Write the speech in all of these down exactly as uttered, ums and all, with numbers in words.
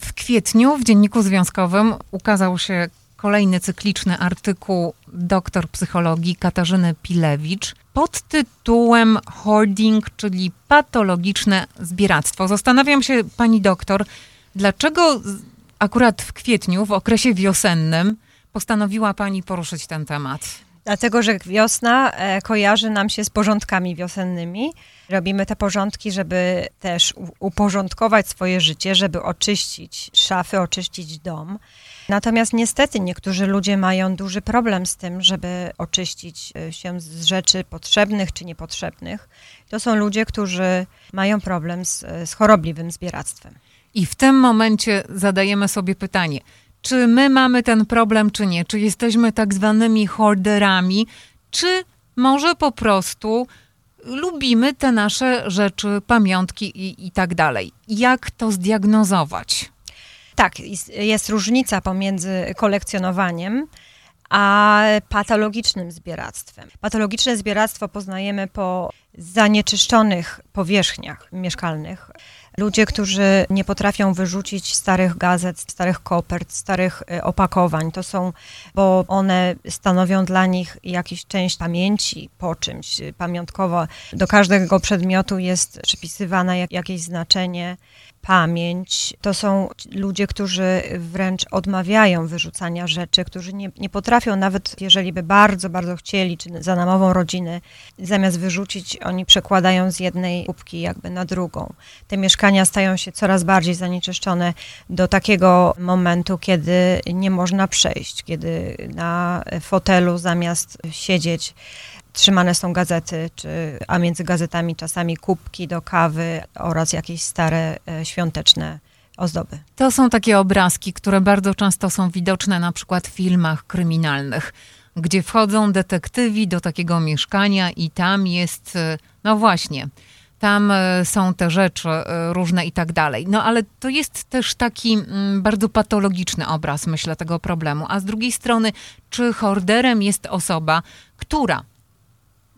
W kwietniu w Dzienniku Związkowym ukazał się kolejny cykliczny artykuł doktor psychologii Katarzyny Pilewicz pod tytułem Hoarding, czyli patologiczne zbieractwo. Zastanawiam się, pani doktor, dlaczego akurat w kwietniu, w okresie wiosennym, postanowiła pani poruszyć ten temat? Dlatego, że wiosna kojarzy nam się z porządkami wiosennymi. Robimy te porządki, żeby też uporządkować swoje życie, żeby oczyścić szafy, oczyścić dom. Natomiast niestety niektórzy ludzie mają duży problem z tym, żeby oczyścić się z rzeczy potrzebnych czy niepotrzebnych. To są ludzie, którzy mają problem z, z chorobliwym zbieractwem. I w tym momencie zadajemy sobie pytanie, czy my mamy ten problem, czy nie? Czy jesteśmy tak zwanymi hoarderami, czy może po prostu lubimy te nasze rzeczy, pamiątki i, i tak dalej? Jak to zdiagnozować? Tak, jest różnica pomiędzy kolekcjonowaniem a patologicznym zbieractwem. Patologiczne zbieractwo poznajemy po zanieczyszczonych powierzchniach mieszkalnych. Ludzie, którzy nie potrafią wyrzucić starych gazet, starych kopert, starych opakowań, to są, bo one stanowią dla nich jakąś część pamięci po czymś pamiątkowo. Do każdego przedmiotu jest przypisywane jakieś znaczenie, pamięć. To są ludzie, którzy wręcz odmawiają wyrzucania rzeczy, którzy nie, nie potrafią, nawet jeżeli by bardzo, bardzo chcieli, czy za namową rodziny, zamiast wyrzucić, oni przekładają z jednej kubki jakby na drugą. Te mieszkania stają się coraz bardziej zanieczyszczone do takiego momentu, kiedy nie można przejść, kiedy na fotelu zamiast siedzieć trzymane są gazety, czy, a między gazetami czasami kubki do kawy oraz jakieś stare świąteczne ozdoby. To są takie obrazki, które bardzo często są widoczne na przykład w filmach kryminalnych, gdzie wchodzą detektywi do takiego mieszkania i tam jest, no właśnie, tam są te rzeczy różne i tak dalej. No ale to jest też taki bardzo patologiczny obraz, myślę, tego problemu. A z drugiej strony, czy hoarderem jest osoba, która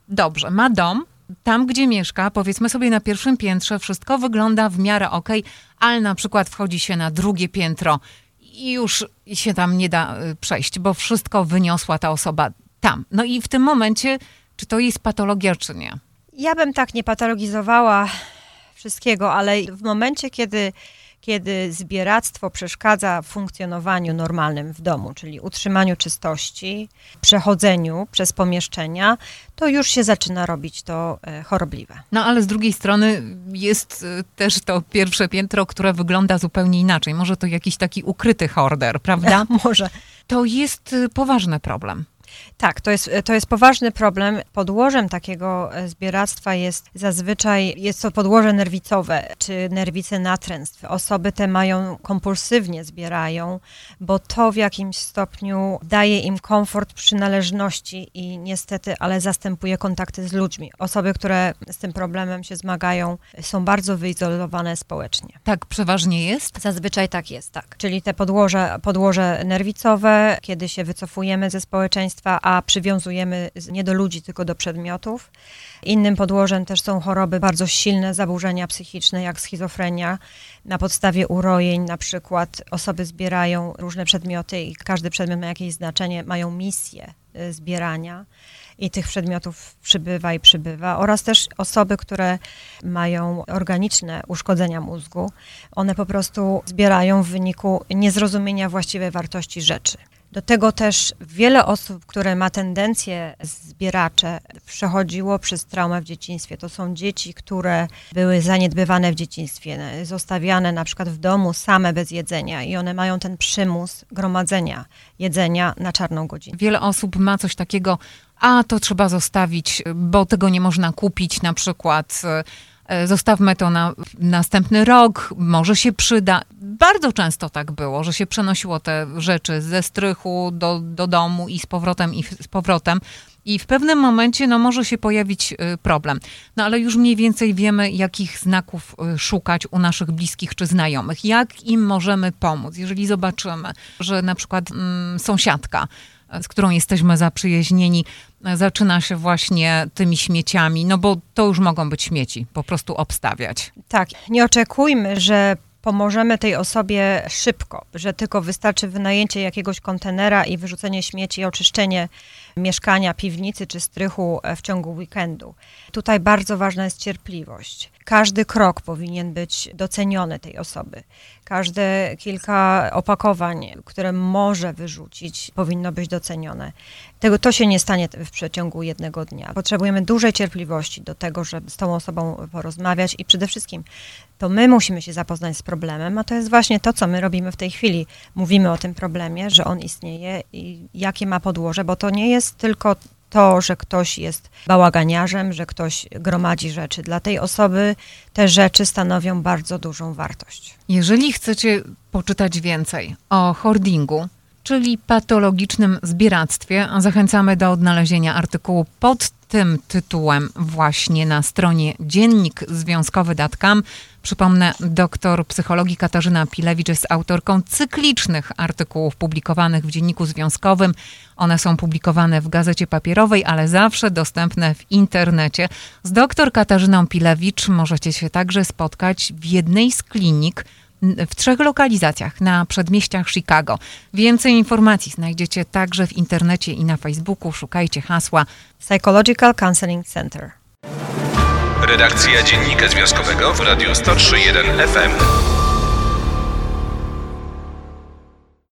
dobrze, ma dom, tam gdzie mieszka, powiedzmy sobie na pierwszym piętrze, wszystko wygląda w miarę okej, ale na przykład wchodzi się na drugie piętro i już się tam nie da przejść, bo wszystko wyniosła ta osoba tam. No i w tym momencie, czy to jest patologia, czy nie? Ja bym tak nie patologizowała wszystkiego, ale w momencie, kiedy, kiedy zbieractwo przeszkadza funkcjonowaniu normalnym w domu, czyli utrzymaniu czystości, przechodzeniu przez pomieszczenia, to już się zaczyna robić to chorobliwe. No ale z drugiej strony jest też to pierwsze piętro, które wygląda zupełnie inaczej. Może to jakiś taki ukryty hoarder, prawda? Może. To jest poważny problem. Tak, to jest, to jest poważny problem. Podłożem takiego zbieractwa jest zazwyczaj, jest to podłoże nerwicowe, czy nerwice natręstw. Osoby te mają, kompulsywnie zbierają, bo to w jakimś stopniu daje im komfort przynależności i niestety, ale zastępuje kontakty z ludźmi. Osoby, które z tym problemem się zmagają, są bardzo wyizolowane społecznie. Tak przeważnie jest? Zazwyczaj tak jest, tak. Czyli te podłoże, podłoże nerwicowe, kiedy się wycofujemy ze społeczeństwa, a przywiązujemy nie do ludzi, tylko do przedmiotów. Innym podłożem też są choroby bardzo silne, zaburzenia psychiczne, jak schizofrenia. Na podstawie urojeń na przykład osoby zbierają różne przedmioty i każdy przedmiot ma jakieś znaczenie, mają misję zbierania i tych przedmiotów przybywa i przybywa. Oraz też osoby, które mają organiczne uszkodzenia mózgu. One po prostu zbierają w wyniku niezrozumienia właściwej wartości rzeczy. Do tego też wiele osób, które ma tendencje zbieracze, przechodziło przez traumę w dzieciństwie. To są dzieci, które były zaniedbywane w dzieciństwie, zostawiane na przykład w domu same bez jedzenia i one mają ten przymus gromadzenia jedzenia na czarną godzinę. Wiele osób ma coś takiego, a to trzeba zostawić, bo tego nie można kupić na przykład. Zostawmy to na następny rok, może się przyda. Bardzo często tak było, że się przenosiło te rzeczy ze strychu do, do domu i z powrotem, i z powrotem. I w pewnym momencie no, może się pojawić problem. No ale już mniej więcej wiemy, jakich znaków szukać u naszych bliskich czy znajomych. Jak im możemy pomóc, jeżeli zobaczymy, że na przykład mm, sąsiadka, z którą jesteśmy zaprzyjaźnieni, zaczyna się właśnie tymi śmieciami, no bo to już mogą być śmieci, po prostu obstawiać. Tak, nie oczekujmy, że pomożemy tej osobie szybko, że tylko wystarczy wynajęcie jakiegoś kontenera i wyrzucenie śmieci i oczyszczenie mieszkania, piwnicy czy strychu w ciągu weekendu. Tutaj bardzo ważna jest cierpliwość. Każdy krok powinien być doceniony tej osoby. Każde kilka opakowań, które może wyrzucić, powinno być docenione. Tego, to się nie stanie w przeciągu jednego dnia. Potrzebujemy dużej cierpliwości do tego, żeby z tą osobą porozmawiać i przede wszystkim to my musimy się zapoznać z problemem, a to jest właśnie to, co my robimy w tej chwili. Mówimy o tym problemie, że on istnieje i jakie ma podłoże, bo to nie jest tylko to, że ktoś jest bałaganiarzem, że ktoś gromadzi rzeczy. Dla tej osoby te rzeczy stanowią bardzo dużą wartość. Jeżeli chcecie poczytać więcej o hoardingu, czyli patologicznym zbieractwie, zachęcamy do odnalezienia artykułu pod tym tytułem właśnie na stronie dziennik związkowy kropka com. Przypomnę, doktor psychologii Katarzyna Pilewicz jest autorką cyklicznych artykułów publikowanych w Dzienniku Związkowym. One są publikowane w gazecie papierowej, ale zawsze dostępne w internecie. Z doktor Katarzyną Pilewicz możecie się także spotkać w jednej z klinik w trzech lokalizacjach na przedmieściach Chicago. Więcej informacji znajdziecie także w internecie i na Facebooku. Szukajcie hasła Psychological Counseling Center. Redakcja Dziennika Związkowego w Radiu sto trzy przecinek jeden F M.